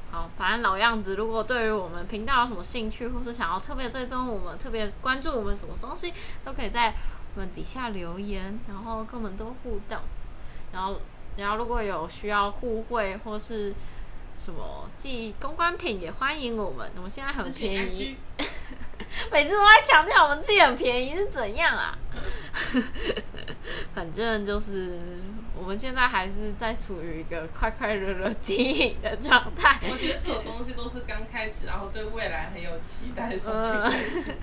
好，反正老样子，如果对于我们频道有什么兴趣，或是想要特别追踪我们、特别关注我们什么东西，都可以在我们底下留言，然后跟我们多互动，然后如果有需要互惠或是什么寄公关品，也欢迎我们。我们现在很便宜，每次都在强调我们自己很便宜是怎样啊？反正就是我们现在还是在处于一个快快乐乐经营的状态。我觉得所有东西都是刚开始，然后对未来很有期待的时候才开始。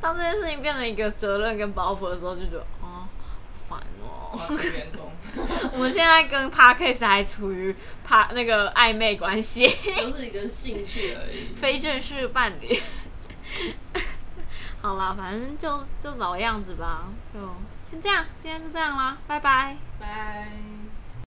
当这件事情变成一个责任跟包袱的时候，就觉得哦，烦哦。我是员工。我们现在跟 Podcast 还处于那个暧昧关系，就是一个兴趣而已，非正式伴侣。好啦，反正就老样子吧，就先这样，今天就这样啦，拜拜。